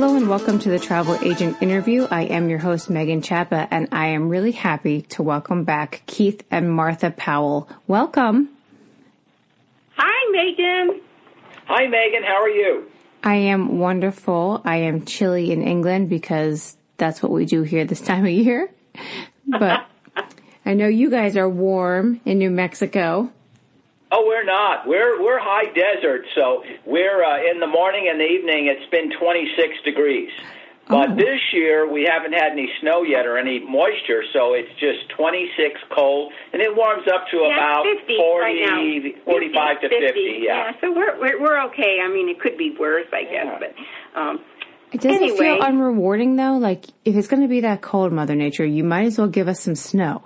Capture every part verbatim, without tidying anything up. Hello and welcome to the Travel Agent Interview. I am your host, Megan Chappa, and I am really happy to welcome back Keith and Martha Powell. Welcome. Hi, Megan. Hi, Megan. How are you? I am wonderful. I am chilly in England because that's what we do here this time of year. But I know you guys are warm in New Mexico. Oh, we're not. We're we're high desert, so we're uh, in the morning and the evening. It's been twenty-six degrees, but oh. This year we haven't had any snow yet or any moisture, so it's just twenty-six cold, and it warms up to yeah, about forty, right forty-five to fifty. Yeah, yeah so we're, we're we're okay. I mean, it could be worse, I guess, yeah. but. Um, Does anyway. It feel unrewarding though? Like if it's going to be that cold, Mother Nature, you might as well give us some snow.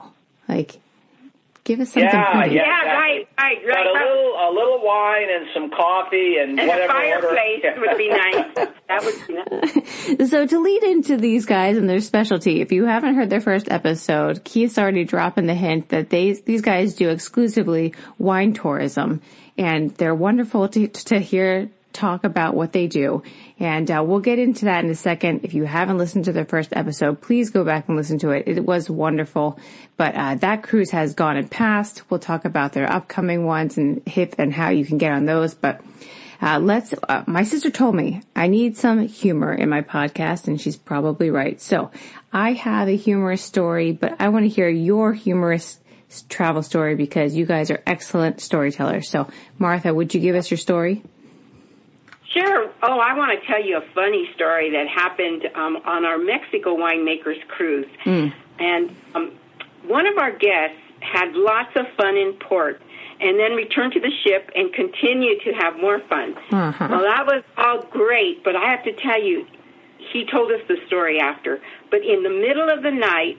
Like, give us something. Yeah, pretty. yeah, yeah right, right, right. But a little, a little wine and some coffee and, and whatever. And a fireplace yeah. would be nice. That would be nice. So to lead into these guys and their specialty, if you haven't heard their first episode, Keith's already dropping the hint that they these guys do exclusively wine tourism, and they're wonderful to to hear. Talk about what they do, and uh, we'll get into that in a second. If you haven't listened to their first episode, please go back and listen to it. It was wonderful, but uh, that cruise has gone and passed. We'll talk about their upcoming ones and if and how you can get on those, but uh, let's, uh, my sister told me I need some humor in my podcast, and she's probably right, so I have a humorous story, but I want to hear your humorous travel story because you guys are excellent storytellers. So Martha, would you give us your story? Sure. Oh, I want to tell you a funny story that happened um, on our Mexico winemakers cruise. Mm. And um, one of our guests had lots of fun in port and then returned to the ship and continued to have more fun. Uh-huh. Well, that was all great, but I have to tell you, he told us the story after. But in the middle of the night,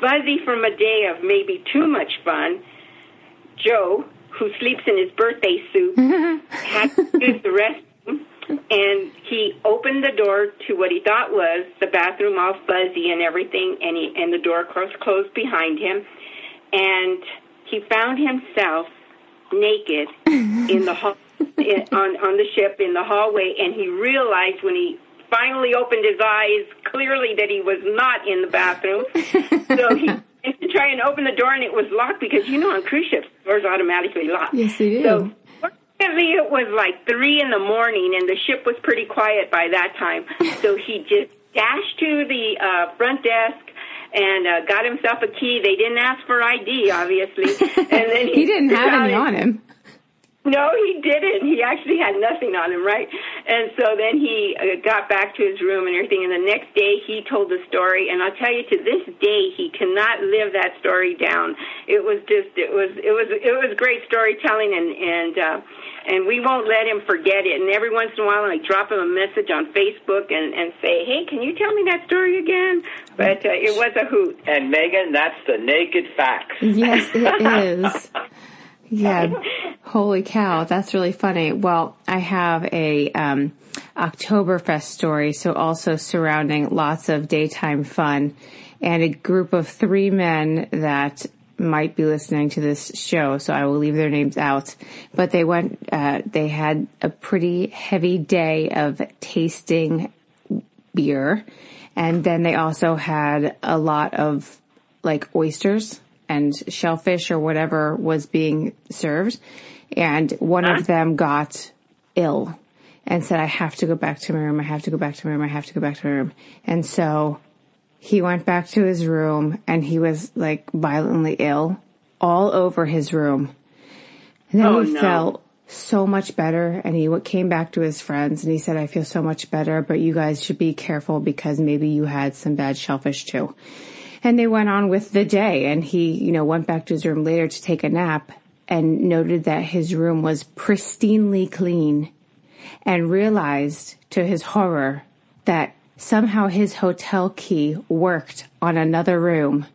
fuzzy from a day of maybe too much fun, Joe, who sleeps in his birthday suit, had to use the restroom. And he opened the door to what he thought was the bathroom, all fuzzy and everything, and he and the door closed behind him. And he found himself naked in the hall, in, on on the ship in the hallway. And he realized when he finally opened his eyes clearly that he was not in the bathroom. So he had to try and open the door, and it was locked because you know on cruise ships doors automatically lock. Yes, they do. So, it was like three in the morning, and the ship was pretty quiet by that time. So he just dashed to the uh, front desk and uh, got himself a key. They didn't ask for I D, obviously. And then he, he didn't have any on him. No, he didn't. He actually had nothing on him, right? And so then he uh, got back to his room and everything. And the next day, he told the story. And I'll tell you, to this day, he cannot live that story down. It was just, it was, it was, it was great storytelling, and and uh, and we won't let him forget it. And every once in a while, I drop him a message on Facebook and and say, hey, can you tell me that story again? But uh, it was a hoot. And Megan, that's the naked facts. Yes, it is. Yeah. Holy cow. That's really funny. Well, I have a, um, Oktoberfest story. So also surrounding lots of daytime fun, and a group of three men that might be listening to this show. So I will leave their names out, but they went, uh, they had a pretty heavy day of tasting beer. And then they also had a lot of like oysters and shellfish or whatever was being served, and one huh? of them got ill and said, I have to go back to my room, I have to go back to my room, I have to go back to my room. And so he went back to his room, and he was like violently ill all over his room. And then oh, he no. felt so much better, and he came back to his friends, and he said, I feel so much better, but you guys should be careful because maybe you had some bad shellfish too. And they went on with the day, and he, you know, went back to his room later to take a nap and noted that his room was pristinely clean, and realized to his horror that somehow his hotel key worked on another room.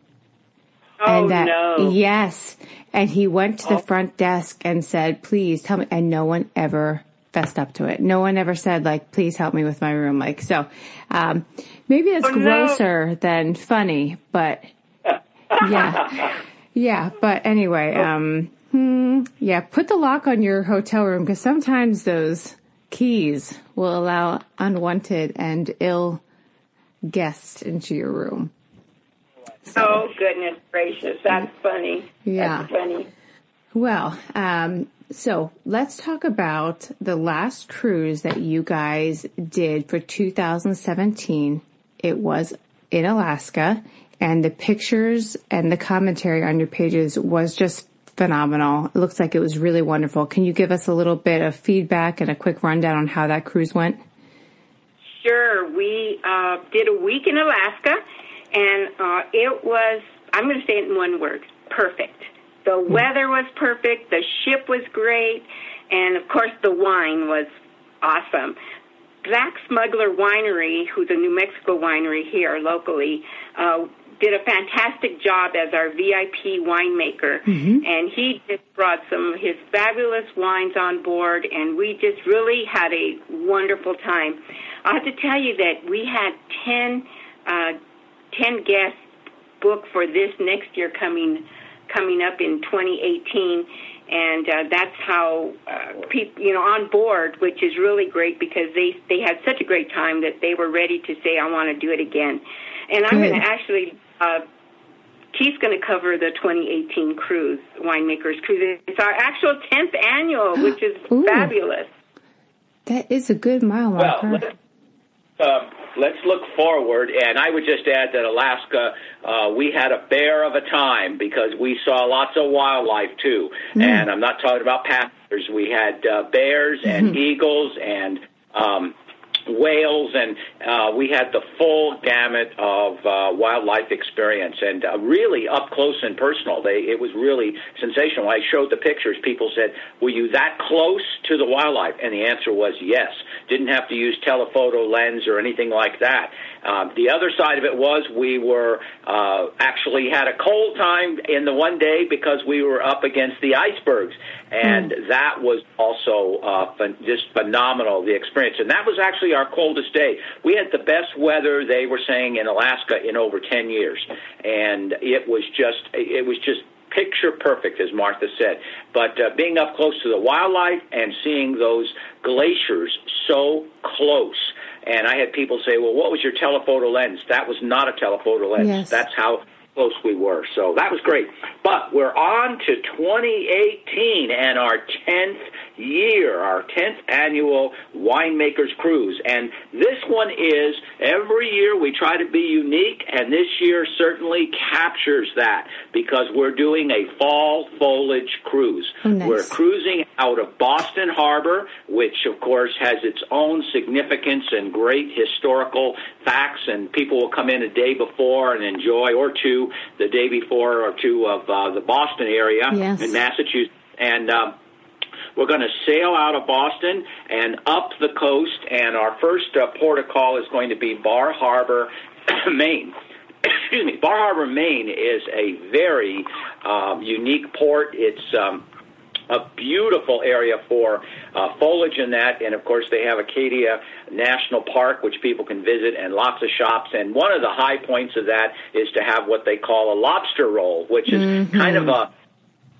Oh, and that, no. Yes. And he went to the front desk and said, please tell me. And no one ever fessed up to it. No one ever said, like, please help me with my room. Like, so, um, maybe it's oh, grosser no. than funny, but yeah. Yeah. But anyway, um, hmm, yeah, put the lock on your hotel room because sometimes those keys will allow unwanted and ill guests into your room. So, oh, goodness gracious. That's funny. Yeah. That's funny. Well, um, so let's talk about the last cruise that you guys did for two thousand seventeen. It was in Alaska, and the pictures and the commentary on your pages was just phenomenal. It looks like it was really wonderful. Can you give us a little bit of feedback and a quick rundown on how that cruise went? Sure. We uh, did a week in Alaska, and uh, it was, I'm going to say it in one word, perfect. The weather was perfect. The ship was great. And, of course, the wine was awesome. Black Smuggler Winery, who's a New Mexico winery here locally, uh, did a fantastic job as our V I P winemaker. Mm-hmm. And he just brought some of his fabulous wines on board, and we just really had a wonderful time. I have to tell you that we had ten, uh, ten guests booked for this next year coming coming up in twenty eighteen, and uh, that's how uh, people, you know, on board, which is really great because they they had such a great time that they were ready to say, I want to do it again. And I'm going to actually, uh, Keith's going to cover the twenty eighteen cruise, Winemakers Cruise. It's our actual tenth annual, which is Ooh, fabulous. That is a good mile marker. Well, Uh, let's look forward, and I would just add that Alaska, uh, we had a bear of a time because we saw lots of wildlife, too. Mm. And I'm not talking about panthers. We had uh, bears and mm-hmm. eagles and um, whales, and uh, we had the full gamut of uh, wildlife experience, and uh, really up close and personal. They, it was really sensational. I showed the pictures. People said, were you that close to the wildlife? And the answer was yes. Didn't have to use telephoto lens or anything like that. Uh, the other side of it was we were uh, actually had a cold time in the one day because we were up against the icebergs, and mm. that was also uh, just phenomenal, the experience. And that was actually our coldest day. We had the best weather, they were saying, in Alaska in over ten years, and it was just it was just picture perfect, as Martha said. But uh, being up close to the wildlife and seeing those glaciers so close. And I had people say, well, what was your telephoto lens? That was not a telephoto lens. Yes. That's how close we were. So that was great. But we're on to twenty eighteen and our tenth year, our tenth annual Winemakers Cruise. And this one is, every year we try to be unique, and this year certainly captures that because we're doing a fall foliage cruise. Oh, nice. We're cruising out of Boston Harbor, which of course has its own significance and great historical facts, and people will come in a day before and enjoy, or two, the day before or two of uh, the Boston area yes. in Massachusetts. And um, we're going to sail out of Boston and up the coast, and our first uh, port of call is going to be Bar Harbor, Maine. Excuse me. Bar Harbor, Maine is a very uh, unique port. It's um, a beautiful area for uh, foliage in that, and of course they have Acadia National Park, which people can visit, and lots of shops. And one of the high points of that is to have what they call a lobster roll, which is mm-hmm. kind of a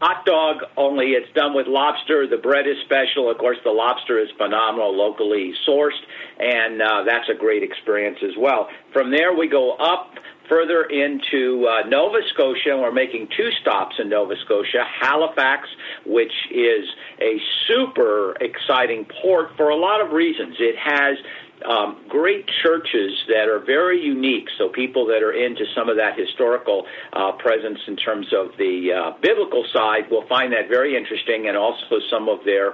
hot dog, only it's done with lobster. The bread is special. Of course, the lobster is phenomenal, locally sourced, and uh, that's a great experience as well. From there, we go up further into uh, Nova Scotia, and we're making two stops in Nova Scotia, Halifax, which is a super exciting port for a lot of reasons. It has Um, great churches that are very unique, so people that are into some of that historical uh, presence in terms of the uh, biblical side will find that very interesting, and also some of their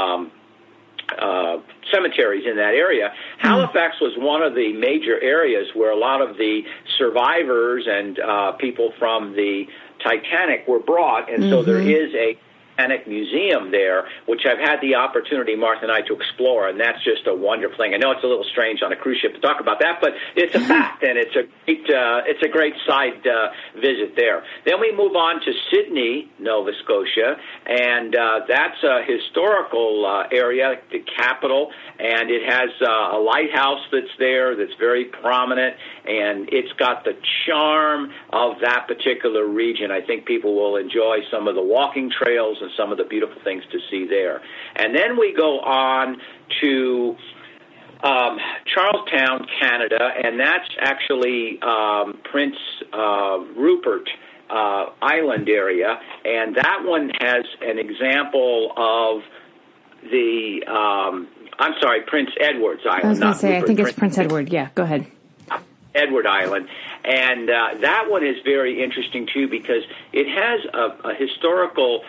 um, uh, cemeteries in that area. Mm-hmm. Halifax was one of the major areas where a lot of the survivors and uh, people from the Titanic were brought, and mm-hmm. so there is a museum there, which I've had the opportunity, Martha and I, to explore, and that's just a wonderful thing. I know it's a little strange on a cruise ship to talk about that, but it's a fact, and it's a great, uh, it's a great side uh, visit there. Then we move on to Sydney, Nova Scotia, and uh, that's a historical uh, area, the capital, and it has uh, a lighthouse that's there that's very prominent, and it's got the charm of that particular region. I think people will enjoy some of the walking trails and and some of the beautiful things to see there. And then we go on to um, Charlestown, Canada, and that's actually um, Prince uh, Rupert uh, Island area, and that one has an example of the, um, I'm sorry, Prince Edward's Island. I was going to say, Rupert, I think it's Prince, Prince Edward, yeah, go ahead. Edward Island, and uh, that one is very interesting too because it has a, a historical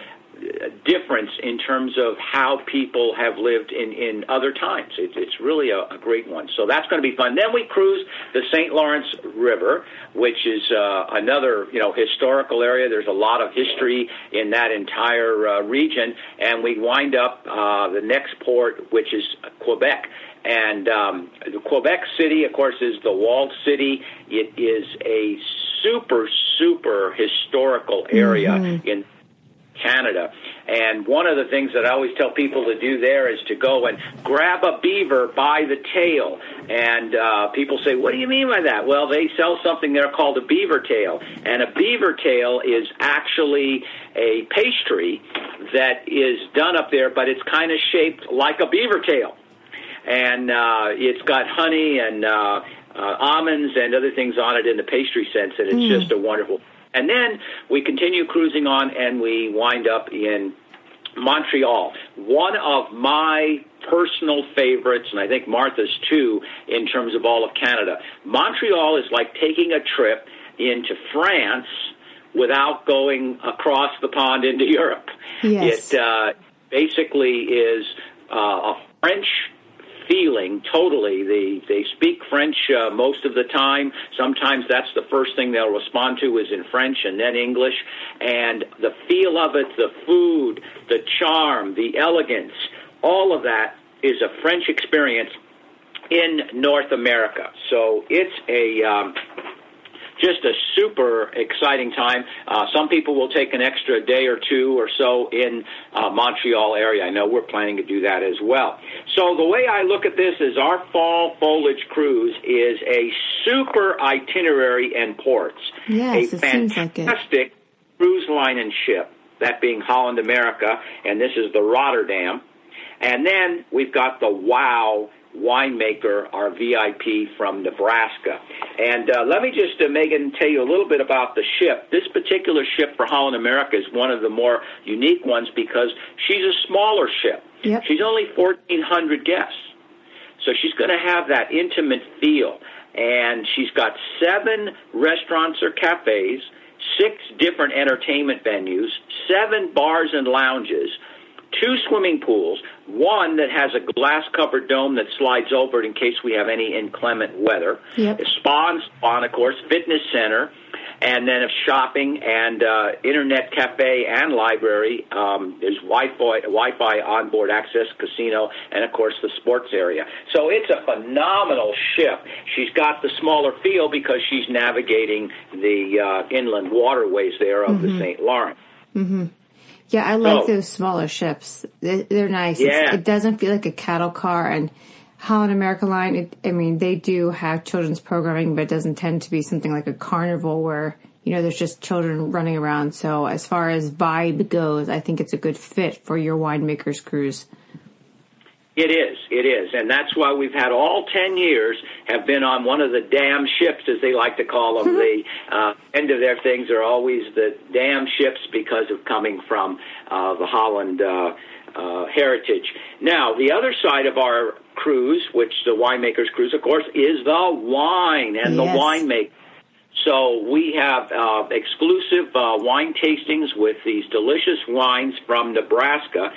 difference in terms of how people have lived in, in other times. It, it's really a, a great one. So that's going to be fun. Then we cruise the Saint Lawrence River, which is uh, another, you know, historical area. There's a lot of history in that entire uh, region, and we wind up uh, the next port, which is Quebec. And um, Quebec City, of course, is the walled city. It is a super, super historical area mm-hmm. in Canada. And one of the things that I always tell people to do there is to go and grab a beaver by the tail. And uh, people say, what do you mean by that? Well, they sell something there called a beaver tail. And a beaver tail is actually a pastry that is done up there, but it's kind of shaped like a beaver tail. And uh, it's got honey and uh, uh, almonds and other things on it in the pastry sense, and it's mm. just a wonderful. And then we continue cruising on, and we wind up in Montreal. One of my personal favorites, and I think Martha's too, in terms of all of Canada. Montreal is like taking a trip into France without going across the pond into Europe. Yes. It uh, basically is uh, a French feeling totally. They they speak French uh, most of the time. Sometimes that's the first thing they'll respond to is in French and then English. And the feel of it, the food, the charm, the elegance, all of that is a French experience in North America. So it's a um, just a super exciting time. Uh, some people will take an extra day or two or so in uh, Montreal area. I know we're planning to do that as well. So the way I look at this is our fall foliage cruise is a super itinerary and ports. Yes, a it seems like it. Fantastic cruise line and ship, that being Holland America, and this is the Rotterdam. And then we've got the WOW winemaker, our V I P from Nebraska. And uh, let me just, uh, Megan, tell you a little bit about the ship. This particular ship for Holland America is one of the more unique ones because she's a smaller ship. Yep. She's only fourteen hundred guests. So she's going to have that intimate feel. And she's got seven restaurants or cafes, six different entertainment venues, seven bars and lounges, two swimming pools, one that has a glass-covered dome that slides over it in case we have any inclement weather, yep. a spa and spa, of course, fitness center, and then a shopping and uh, internet cafe and library. Um, there's Wi-Fi, Wi-Fi onboard access, casino, and, of course, the sports area. So it's a phenomenal ship. She's got the smaller feel because she's navigating the uh, inland waterways there of mm-hmm. the Saint Lawrence. Mm-hmm. Yeah, I like oh. those smaller ships. They're nice. Yeah. It doesn't feel like a cattle car. And Holland America Line, it, I mean, they do have children's programming, but it doesn't tend to be something like a carnival where, you know, there's just children running around. So as far as vibe goes, I think it's a good fit for your winemaker's cruise. It is, it is, and that's why we've had all ten years have been on one of the damn ships, as they like to call them. The uh, end of their things are always the damn ships because of coming from uh, the Holland uh, uh, heritage. Now, the other side of our cruise, which the winemaker's cruise, of course, is the wine and yes. the winemaker. So we have uh, exclusive uh, wine tastings with these delicious wines from Nebraska.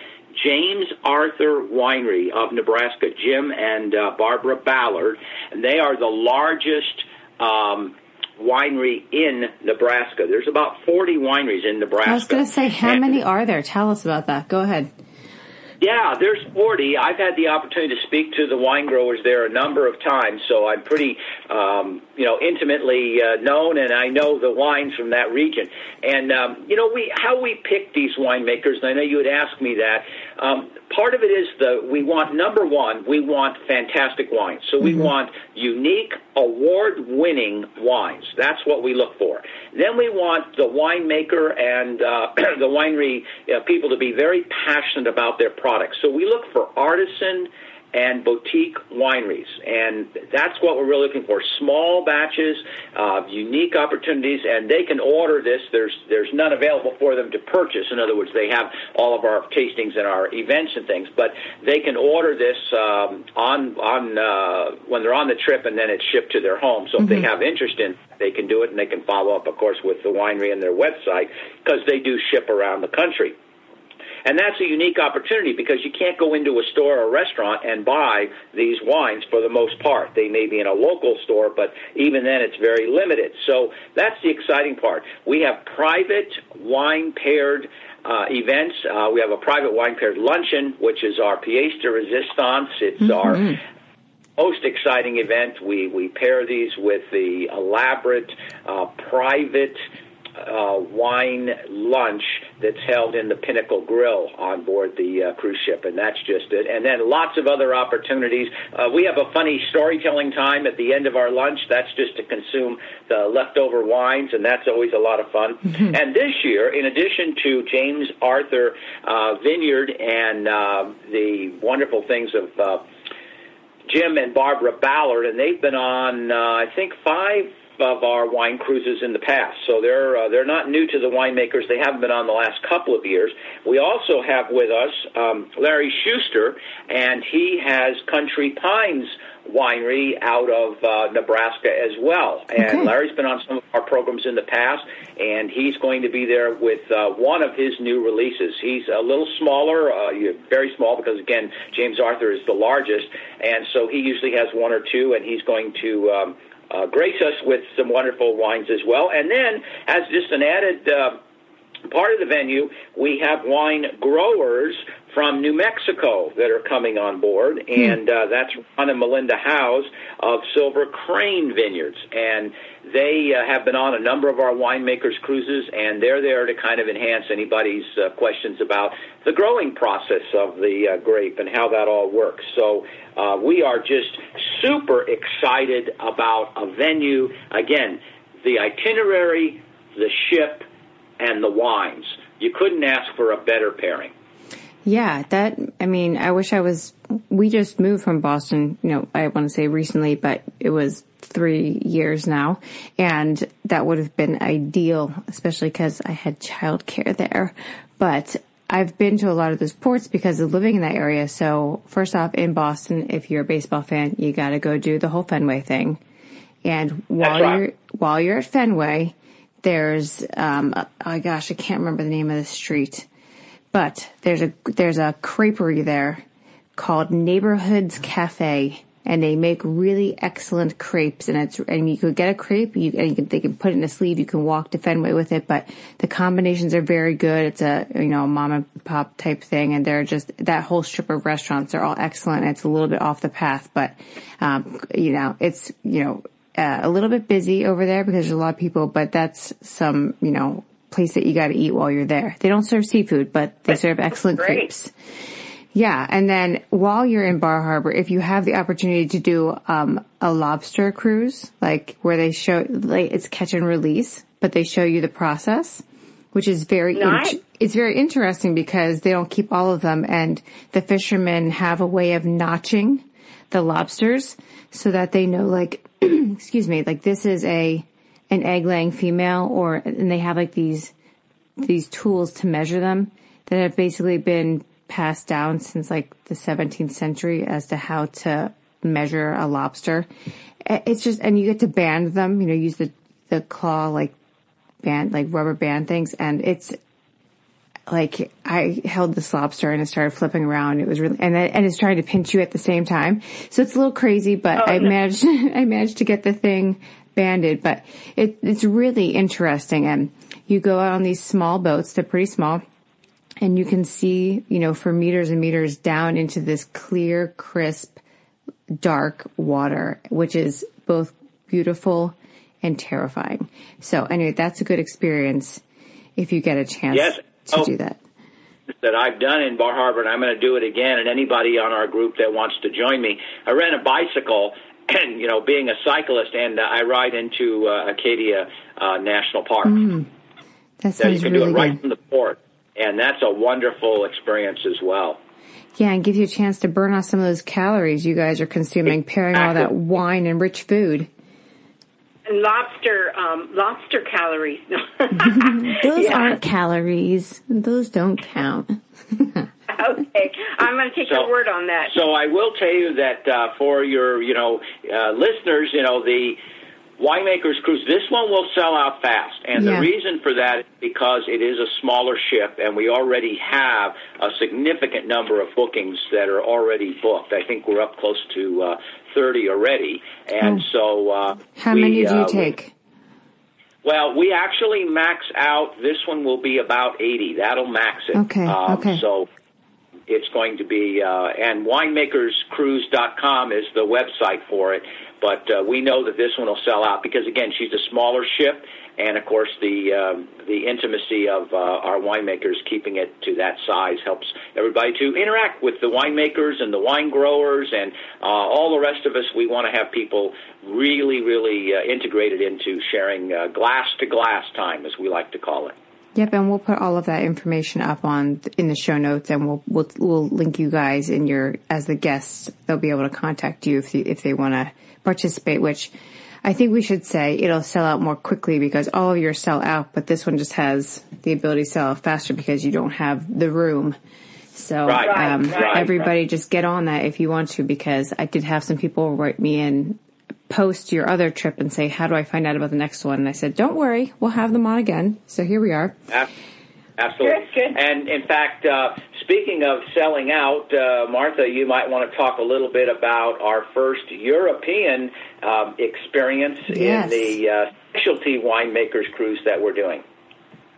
James Arthur Winery of Nebraska, Jim and uh, Barbara Ballard, and they are the largest um, winery in Nebraska. There's about forty wineries in Nebraska. I was going to say, how and, many are there? Tell us about that. Go ahead. Yeah, there's forty. I've had the opportunity to speak to the wine growers there a number of times, so I'm pretty uh, um, you know, intimately uh, known, and I know the wines from that region. And, um, you know, we how we pick these winemakers, and I know you would ask me that, um, part of it is the we want, number one, we want fantastic wines. So we mm-hmm. want unique, award-winning wines. That's what we look for. Then we want the winemaker and uh, the winery uh, people to be very passionate about their products. So we look for artisan and boutique wineries, and that's what we're really looking for, small batches, uh, unique opportunities, and they can order this. There's there's none available for them to purchase. In other words, they have all of our tastings and our events and things, but they can order this um, on on uh, when they're on the trip, and then it's shipped to their home. So mm-hmm. if they have interest in it, they can do it, and they can follow up, of course, with the winery and their website, because they do ship around the country. And that's a unique opportunity because you can't go into a store or a restaurant and buy these wines for the most part. They may be in a local store, but even then it's very limited. So that's the exciting part. We have private wine-paired uh, events. Uh, we have a private wine-paired luncheon, which is our pièce de résistance. It's mm-hmm. our most exciting event. We, we pair these with the elaborate uh, private Uh, wine lunch that's held in the Pinnacle Grill on board the uh, cruise ship, and that's just it. And then lots of other opportunities. Uh, we have a funny storytelling time at the end of our lunch. That's just to consume the leftover wines, and that's always a lot of fun. Mm-hmm. And this year, in addition to James Arthur uh, Vineyard and uh, the wonderful things of uh, Jim and Barbara Ballard, and they've been on, uh, I think, five of our wine cruises in the past, so they're uh, they're not new to the winemakers. They haven't been on the last couple of years. We also have with us um, Larry Schuster, and he has Country Pines Winery out of uh, Nebraska as well. And okay. Larry's been on some of our programs in the past, and he's going to be there with uh, one of his new releases. He's a little smaller, uh, very small, because again, James Arthur is the largest, and so he usually has one or two, and he's going to Um, Uh, grace us with some wonderful wines as well. And then, as just an added uh, part of the venue, we have wine growers from New Mexico that are coming on board, and uh, that's Ron and Melinda Howes of Silver Crane Vineyards, and they uh, have been on a number of our winemakers' cruises, and they're there to kind of enhance anybody's uh, questions about the growing process of the uh, grape and how that all works. So uh, we are just super excited about a venue, again, the itinerary, the ship, and the wines. You couldn't ask for a better pairing. Yeah, that, I mean, I wish I was, we just moved from Boston, you know, I want to say recently, but it was three years now, and that would have been ideal, especially because I had childcare there. But I've been to a lot of those ports because of living in that area. So first off, in Boston, if you're a baseball fan, you got to go do the whole Fenway thing. And while right. you're, while you're at Fenway, there's, um, oh gosh, I can't remember the name of the street. But there's a there's a creperie there called Neighborhoods Cafe, and they make really excellent crepes. And it's and you could get a crepe, you and you can, they can put it in a sleeve. You can walk to Fenway with it, but the combinations are very good. It's a you know mom and pop type thing, and they're just that whole strip of restaurants are all excellent. It's a little bit off the path, but um, you know it's you know uh, a little bit busy over there because there's a lot of people. But that's some you know. place that you got to eat while you're there. They don't serve seafood, but they serve excellent Great. crepes. Yeah, and then while you're in Bar Harbor, if you have the opportunity to do um a lobster cruise, like where they show like it's catch and release, but they show you the process, which is very nice. in- it's very interesting because they don't keep all of them, and the fishermen have a way of notching the lobsters so that they know, like, excuse me, like this is a an egg-laying female, or and they have like these these tools to measure them that have basically been passed down since like the seventeenth century as to how to measure a lobster. It's just, and you get to band them, you know, use the the claw like band like rubber band things, and it's like I held this lobster and it started flipping around. It was really and it, and it's trying to pinch you at the same time, so it's a little crazy. But oh, I no. managed I managed to get the thing banded, but it, it's really interesting. And you go out on these small boats, they're pretty small, and you can see, you know, for meters and meters down into this clear, crisp, dark water, which is both beautiful and terrifying. So anyway, that's a good experience if you get a chance yes. to oh. do that. That I've done in Bar Harbor, and I'm going to do it again, and anybody on our group that wants to join me. I ran a bicycle, and, you know, being a cyclist, and uh, I ride into uh, Acadia uh, National Park. Mm. That sounds so you can really do it right good. From the port, and that's a wonderful experience as well. Yeah, and gives you a chance to burn off some of those calories you guys are consuming, exactly. pairing all that wine and rich food. And lobster, um, lobster calories. Those yeah. aren't calories. Those don't count. Okay. I'm going to take so, your word on that. So I will tell you that uh, for your, you know, uh, listeners, you know, the Winemakers Cruise, this one will sell out fast. And yeah. the reason for that is because it is a smaller ship, and we already have a significant number of bookings that are already booked. I think we're up close to uh, thirty already. And oh. so uh, how we, many do you uh, take? We, well, we actually max out. This one will be about eighty. That'll max it. Okay, um, okay. So it's going to be, uh, and winemakers cruise dot com is the website for it. But uh, we know that this one will sell out because, again, she's a smaller ship, and, of course, the um, the intimacy of uh, our winemakers, keeping it to that size, helps everybody to interact with the winemakers and the wine growers and uh, all the rest of us. We want to have people really, really uh, integrated into sharing uh, glass-to-glass time, as we like to call it. Yep, and we'll put all of that information up on in the show notes, and we'll we'll, we'll link you guys in your as the guests. They'll be able to contact you if they, if they want to participate. Which I think we should say it'll sell out more quickly because all of yours sell out, but this one just has the ability to sell out faster because you don't have the room. So right, um, right, everybody, right. just get on that if you want to, because I did have some people write me in post your other trip and say, how do I find out about the next one? And I said, don't worry, we'll have them on again. So here we are. Absolutely. Good, good. And in fact, uh, speaking of selling out, uh, Martha, you might want to talk a little bit about our first European um, experience yes. in the uh, specialty winemakers cruise that we're doing.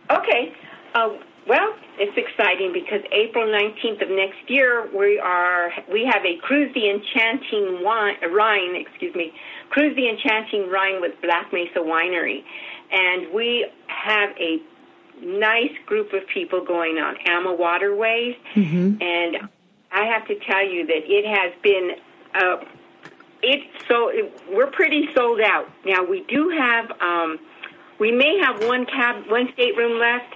Okay. Uh, well, it's exciting because April nineteenth of next year, we are we have a Cruise the Enchanting wine, Rhine, excuse me, Cruise the Enchanting Rhine with Black Mesa Winery. And we have a nice group of people going on AmaWaterways. Mm-hmm. And I have to tell you that it has been, uh, it, so it, we're pretty sold out. Now, we do have, um, we may have one cab, one stateroom left,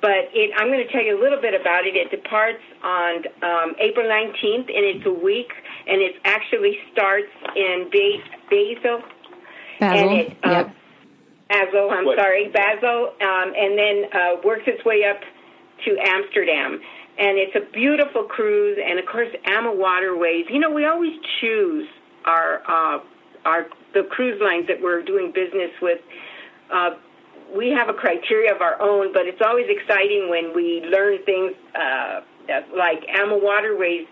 but it, I'm going to tell you a little bit about it. It departs on um, April nineteenth, and it's a week, and it actually starts in ba- Basel. Basel, and it, uh, yep. Basel, I'm what? sorry, Basel, um, and then uh, works its way up to Amsterdam. And it's a beautiful cruise, and, of course, Ama Waterways. You know, we always choose our uh, our the cruise lines that we're doing business with. Uh, We have a criteria of our own, but it's always exciting when we learn things uh, like Ama Waterways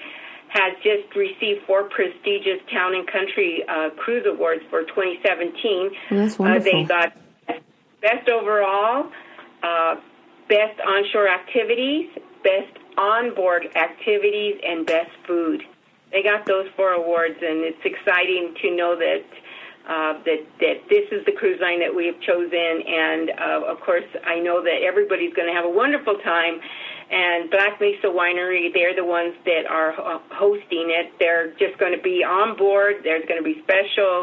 has just received four prestigious Town and Country uh, Cruise Awards for twenty seventeen. That's wonderful. Uh, they got Best Overall, uh, Best Onshore Activities, Best Onboard Activities, and Best Food. They got those four awards, and it's exciting to know that Uh, that, that this is the cruise line that we have chosen, and uh, of course I know that everybody's going to have a wonderful time, and Black Mesa Winery, they're the ones that are ho- hosting it. They're just going to be on board. There's going to be special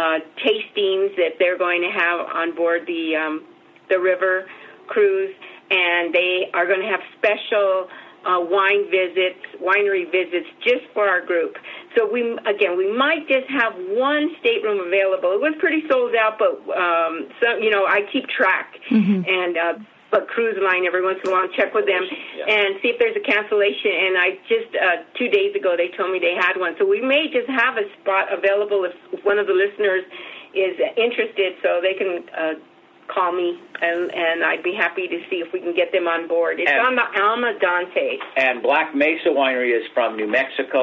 uh, tastings that they're going to have on board the, um, the river cruise, and they are going to have special Uh, wine visits, winery visits, just for our group. So we, again, we might just have one stateroom available. It was pretty sold out, but um, so you know, I keep track, mm-hmm. and uh, but Cruise Line every once in a while check with them yeah. and see if there's a cancellation. And I just uh, two days ago they told me they had one, so we may just have a spot available if one of the listeners is interested, so they can. Uh, Call me, and, and I'd be happy to see if we can get them on board. It's and, on the Alma Dante. And Black Mesa Winery is from New Mexico,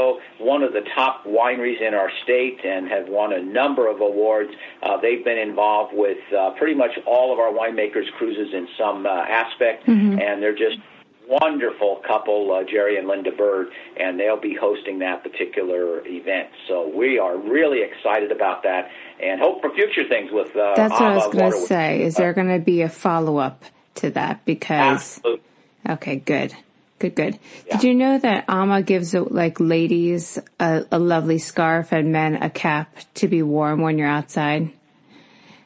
one of the top wineries in our state, and have won a number of awards. Uh, they've been involved with uh, pretty much all of our winemakers' cruises in some uh, aspect, mm-hmm. and they're just wonderful couple, uh, Jerry and Linda Byrd, and they'll be hosting that particular event. So we are really excited about that and hope for future things with uh, That's what AmaWaterways. I was going to say. Is there going to be a follow-up to that? Because Absolutely. Okay, good. Good, good. Yeah. Did you know that Ama gives, like, ladies a, a lovely scarf and men a cap to be warm when you're outside?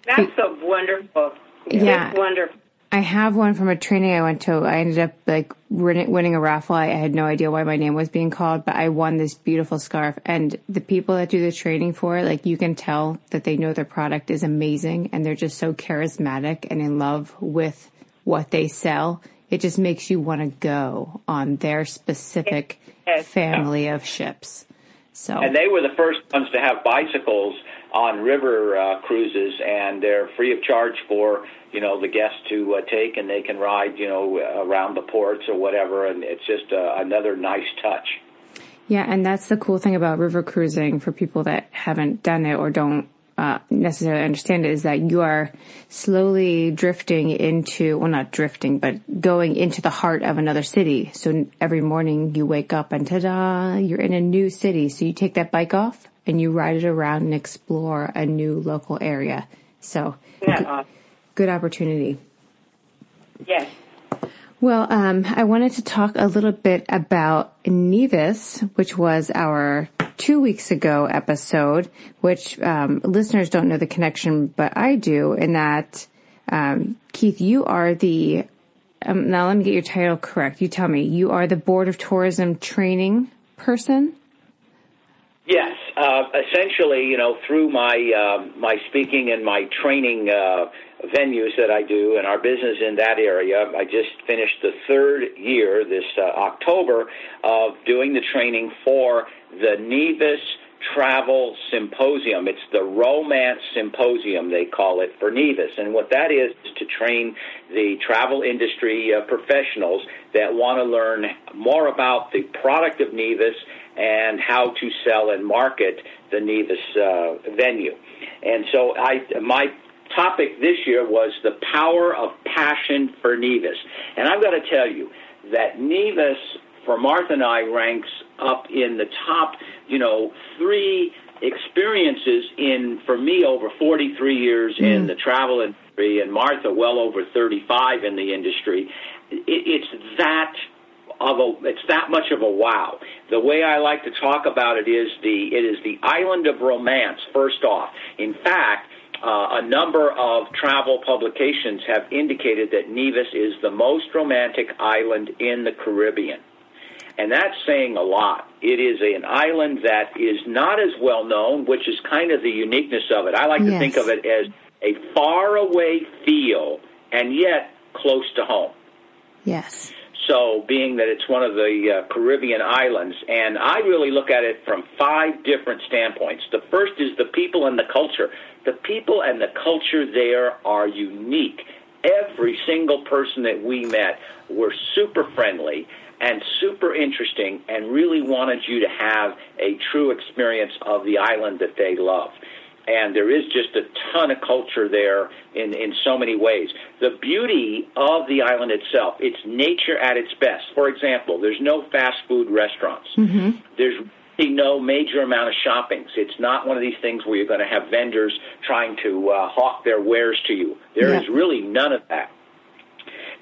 That's Be- so wonderful. Yeah. That's wonderful. I have one from a training I went to. I ended up, like, winning a raffle. I, I had no idea why my name was being called, but I won this beautiful scarf. And the people that do the training for it, like, you can tell that they know their product is amazing, and they're just so charismatic and in love with what they sell. It just makes you want to go on their specific family of ships. So, and they were the first ones to have bicycles on river uh, cruises, and they're free of charge for, you know, the guests to uh, take, and they can ride, you know, around the ports or whatever, and it's just uh, another nice touch. Yeah, and that's the cool thing about river cruising for people that haven't done it or don't Uh, necessarily understand it, is that you are slowly drifting into, well, not drifting, but going into the heart of another city. So every morning you wake up and ta-da, you're in a new city. So you take that bike off and you ride it around and explore a new local area. So yeah. good, good opportunity. Yes. Well, um, I wanted to talk a little bit about Nevis, which was our two weeks ago episode, which um, listeners don't know the connection, but I do, in that, um, Keith, you are the, um, now let me get your title correct. You tell me, you are the Board of Tourism training person? Yes. Uh, essentially, you know, through my uh, my speaking and my training uh, venues that I do and our business in that area, I just finished the third year this uh, October of doing the training for the Nevis Travel Symposium. It's the Romance Symposium, they call it, for Nevis. And what that is, is to train the travel industry uh, professionals that want to learn more about the product of Nevis and how to sell and market the Nevis uh, venue. And so I, my topic this year was the power of passion for Nevis. And I've got to tell you that Nevis, for Martha and I, ranks up in the top, you know, three experiences in, for me, over forty-three years mm. in the travel industry, and Martha well over thirty-five in the industry. It, it's that Of a, it's that much of a wow. The way I like to talk about it is the it is the island of romance, first off. In fact, uh, a number of travel publications have indicated that Nevis is the most romantic island in the Caribbean. And that's saying a lot. It is an island that is not as well known, which is kind of the uniqueness of it. I like yes. to think of it as a faraway feel and yet close to home. Yes. So, being that it's one of the uh, Caribbean islands, and I really look at it from five different standpoints. The first is the people and the culture. The people and the culture there are unique. Every single person that we met were super friendly and super interesting and really wanted you to have a true experience of the island that they love. And there is just a ton of culture there in, in so many ways. The beauty of the island itself, it's nature at its best. For example, there's no fast food restaurants. Mm-hmm. There's really no major amount of shoppings. It's not one of these things where you're going to have vendors trying to uh, hawk their wares to you. There yeah. is really none of that.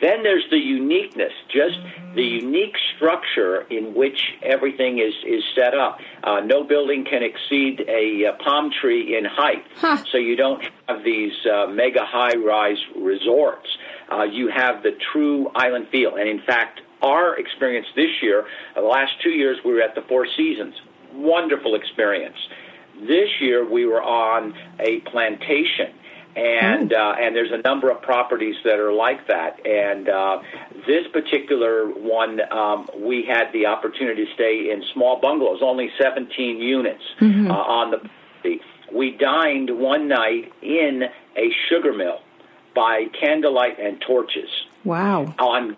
Then there's the uniqueness, just the unique structure in which everything is, is set up. Uh, no building can exceed a, a palm tree in height, huh. so you don't have these uh, mega high-rise resorts. Uh, you have the true island feel. And, in fact, our experience this year, the last two years we were at the Four Seasons. Wonderful experience. This year we were on a plantation. And uh, and there's a number of properties that are like that. And uh, this particular one, um, we had the opportunity to stay in small bungalows, only seventeen units mm-hmm. uh, on the property. We dined one night in a sugar mill by candlelight and torches. Wow. On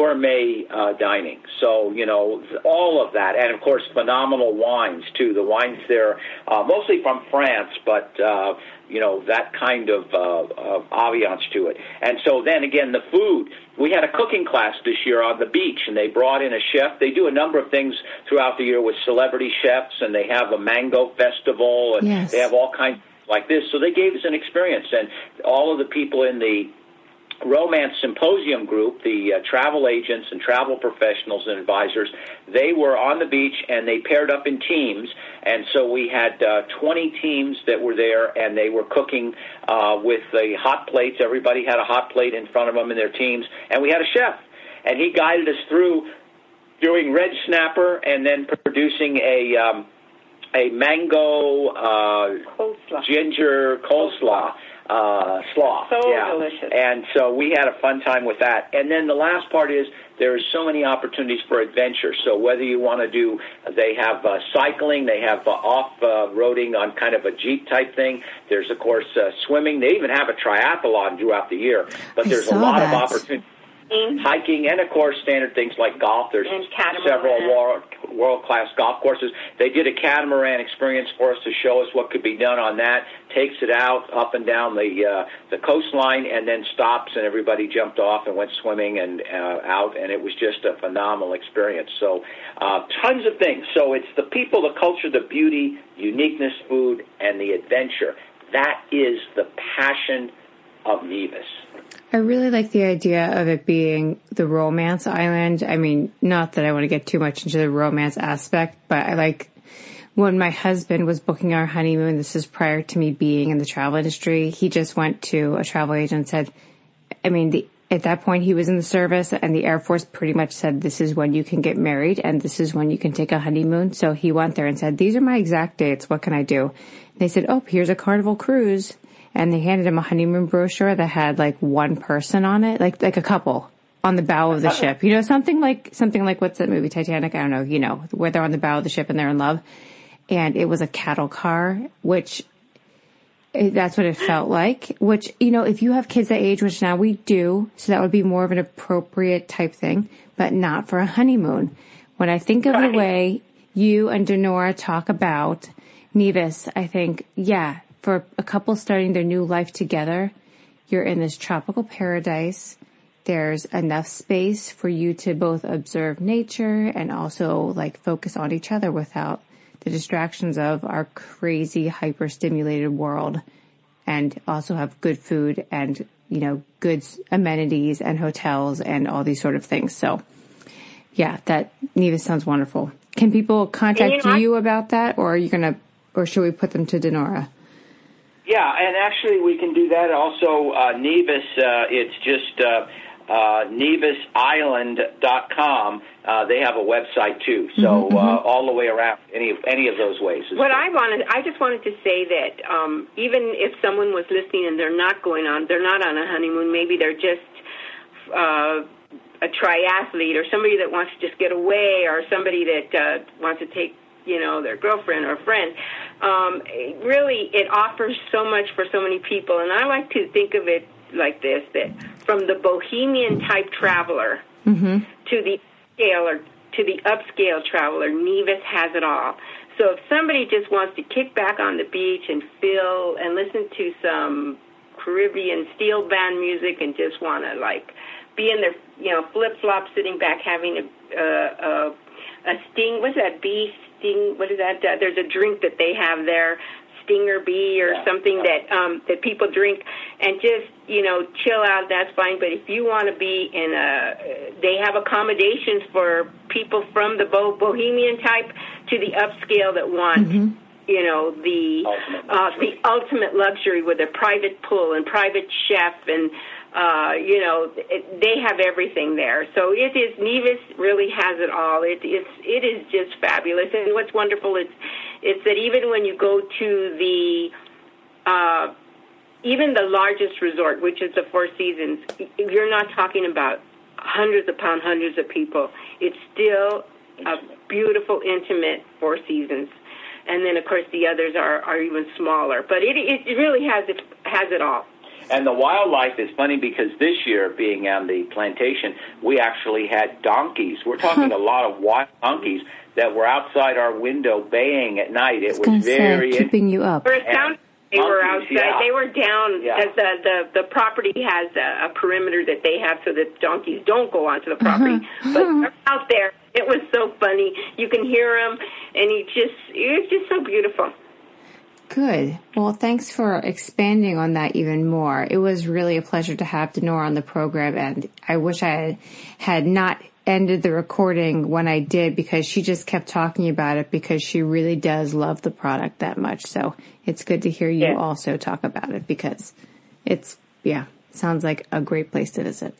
gourmet uh, dining. So, you know, all of that. And, of course, phenomenal wines, too. The wines there, uh, mostly from France, but, uh, you know, that kind of, uh, of ambiance to it. And so then, again, the food. We had a cooking class this year on the beach, and they brought in a chef. They do a number of things throughout the year with celebrity chefs, and they have a mango festival, and yes. they have all kinds of things like this. So they gave us an experience. And all of the people in the Romance Symposium group, the uh, travel agents and travel professionals and advisors, they were on the beach and they paired up in teams. And so we had uh, twenty teams that were there, and they were cooking uh, with the hot plates. Everybody had a hot plate in front of them in their teams. And we had a chef, and he guided us through doing red snapper and then producing a um, a mango uh, coleslaw. ginger coleslaw. Uh, slaw. So yeah. delicious. And so we had a fun time with that. And then the last part is there are so many opportunities for adventure. So whether you want to do, they have uh, cycling, they have uh, off-roading uh, on kind of a Jeep type thing. There's, of course, uh, swimming. They even have a triathlon throughout the year. But there's a lot that. of opportunities. Hiking, and, of course, standard things like golf. There's several world-class golf courses. They did a catamaran experience for us to show us what could be done on that, takes it out up and down the uh, the coastline, and then stops, and everybody jumped off and went swimming and uh, out, and it was just a phenomenal experience. So uh, tons of things. So it's the people, the culture, the beauty, uniqueness, food, and the adventure. That is the passion of Nevis. I really like the idea of it being the romance island. I mean, not that I want to get too much into the romance aspect, but I like when my husband was booking our honeymoon, this is prior to me being in the travel industry, he just went to a travel agent and said, I mean, the, at that point he was in the service and the Air Force pretty much said, this is when you can get married and this is when you can take a honeymoon. So he went there and said, these are my exact dates. What can I do? And they said, oh, here's a Carnival cruise. And they handed him a honeymoon brochure that had like one person on it, like like a couple on the bow of the ship. You know, something like something like what's that movie, Titanic? I don't know, you know, where they're on the bow of the ship and they're in love. And it was a cattle car, which that's what it felt like, which, you know, if you have kids that age, which now we do, so that would be more of an appropriate type thing, but not for a honeymoon. When I think of the way you and Denora talk about Nevis, I think, yeah, for a couple starting their new life together, you're in this tropical paradise. There's enough space for you to both observe nature and also like focus on each other without the distractions of our crazy hyper-stimulated world, and also have good food and, you know, good amenities and hotels and all these sort of things. So yeah, that Nevis sounds wonderful. Can people contact you, know, you about that, or are you going to, or should we put them to Denora? Yeah, and actually we can do that also. Uh, Nevis, uh, it's just uh, uh, nevis island dot com. Uh, they have a website too, so mm-hmm. uh, all the way around, any any of those ways. What I wanted, I just wanted to say that um, even if someone was listening and they're not going on, they're not on a honeymoon, maybe they're just uh, a triathlete or somebody that wants to just get away or somebody that uh, wants to take, you know, their girlfriend or friend. Um, really, it offers so much for so many people. And I like to think of it like this, that from the bohemian-type traveler mm-hmm. to the upscale, to the upscale traveler, Nevis has it all. So if somebody just wants to kick back on the beach and feel and listen to some Caribbean steel band music and just want to, like, be in their, you know, flip-flop, sitting back, having a, uh, a, a sting, what's that, bee Sting, what is that? Uh, there's a drink that they have there, Stinger Bee or yeah, something yeah. that um, that people drink, and just, you know, chill out. That's fine. But if you want to be in a, they have accommodations for people from the bo- bohemian type to the upscale that want, mm-hmm. you know, the ultimate uh, the ultimate luxury with a private pool and private chef and. Uh, you know, they have everything there. So it is, Nevis really has it all. It is, it is just fabulous. And what's wonderful is, is that even when you go to the, uh, even the largest resort, which is the Four Seasons, you're not talking about hundreds upon hundreds of people. It's still a beautiful, intimate Four Seasons. And then, of course, the others are, are even smaller. But it, it really has it, has it all. And the wildlife is funny because this year, being on the plantation, we actually had donkeys. We're talking a lot of wild donkeys that were outside our window baying at night. It was very say, keeping you up. They were outside. Yeah. They were down. Yeah. The, the the property has a, a perimeter that they have so that donkeys don't go onto the property. Uh-huh. But they're out there. It was so funny. You can hear them, and you just it's just so beautiful. Good. Well, thanks for expanding on that even more. It was really a pleasure to have Denora on the program, and I wish I had not ended the recording when I did, because she just kept talking about it because she really does love the product that much. So it's good to hear you yeah. also talk about it, because it's, yeah, sounds like a great place to visit.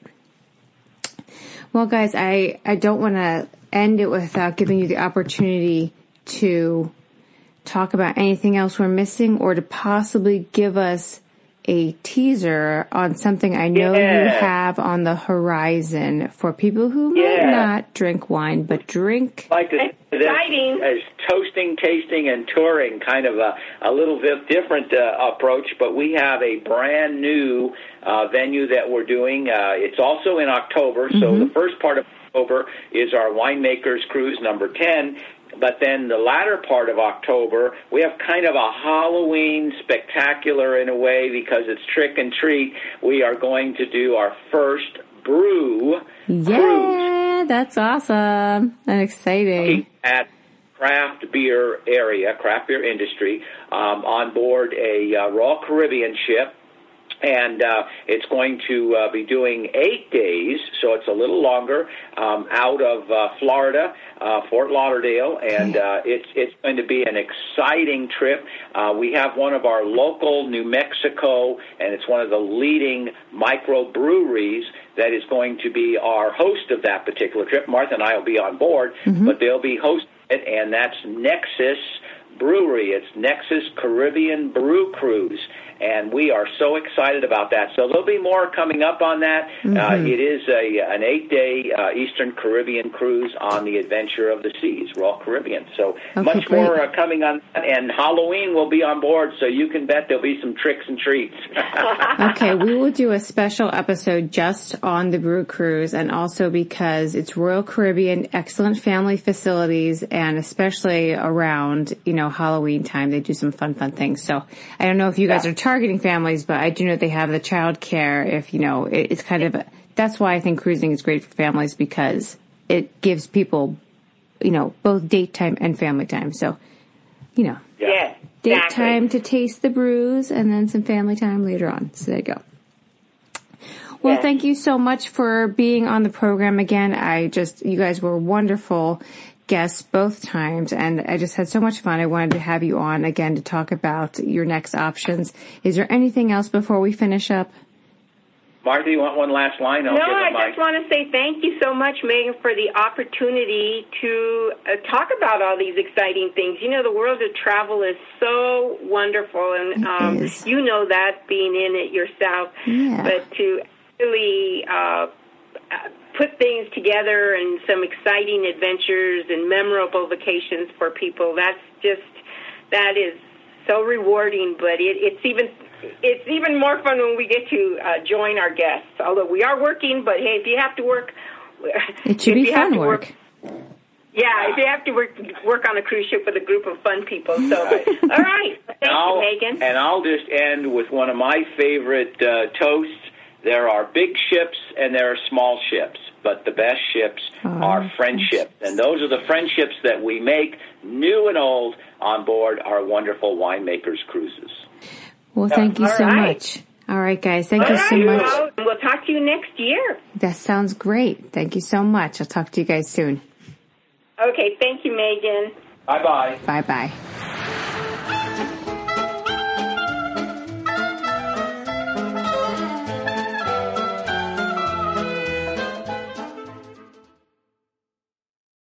Well, guys, I, I don't want to end it without giving you the opportunity to talk about anything else we're missing, or to possibly give us a teaser on something I know yeah. you have on the horizon for people who yeah. might not drink wine, but drink. I like to say that as toasting, tasting, and touring, kind of a, a little bit different uh, approach, but we have a brand new uh, venue that we're doing. Uh, it's also in October, so mm-hmm. the first part of October is our Winemakers Cruise number ten. But then the latter part of October, we have kind of a Halloween spectacular in a way, because it's trick and treat. We are going to do our first brew yeah, cruise. Yeah, that's awesome and exciting. At craft beer area, craft beer industry, um, on board a uh, Royal Caribbean ship. And uh, it's going to uh, be doing eight days, so it's a little longer, um, out of uh, Florida, uh, Fort Lauderdale, and uh, it's it's going to be an exciting trip. Uh, we have one of our local New Mexico, and it's one of the leading microbreweries that is going to be our host of that particular trip. Martha and I will be on board, mm-hmm. but they'll be hosting it, and that's Nexus Brewery. It's Nexus Caribbean Brew Cruise. And we are so excited about that. So there'll be more coming up on that. Mm-hmm. Uh, it is a an eight-day uh, Eastern Caribbean cruise on the Adventure of the Seas, Royal Caribbean. So okay, much great. more uh, coming on that. And Halloween will be on board, so you can bet there'll be some tricks and treats. Okay, we will do a special episode just on the brew cruise, and also because it's Royal Caribbean, excellent family facilities, and especially around, you know, Halloween time, they do some fun, fun things. So I don't know if you guys yeah. are targeting families, but I do know they have the child care. If you know, it, it's kind of a, that's why I think cruising is great for families, because it gives people, you know, both date time and family time. So, you know, yeah, date exactly. time to taste the brews, and then some family time later on. So there you go. Well, yeah. thank you so much for being on the program again. I just, you guys were wonderful guests both times, and I just had so much fun. I wanted to have you on again to talk about your next options. Is there anything else before we finish up? Martha, you want one last line? I'll no, I just my... want to say thank you so much, Megan, for the opportunity to uh, talk about all these exciting things. You know, the world of travel is so wonderful, and um, you know that, being in it yourself. Yeah. But to really uh, put things together and some exciting adventures and memorable vacations for people, that's just, that is so rewarding, but it, it's even it's even more fun when we get to uh, join our guests, although we are working. But hey, if you have to work, it should be fun work. work yeah, yeah if you have to work work on a cruise ship with a group of fun people, so all right, thank you, Megan. And I'll just end with one of my favorite uh, toasts. There are big ships and there are small ships, but the best ships oh. are friendships. And those are the friendships that we make, new and old, on board our wonderful Winemakers Cruises. Well, thank you All so right. much. All right, guys. Thank All you right. so much. Well, we'll talk to you next year. That sounds great. Thank you so much. I'll talk to you guys soon. Okay. Thank you, Megan. Bye-bye. Bye-bye.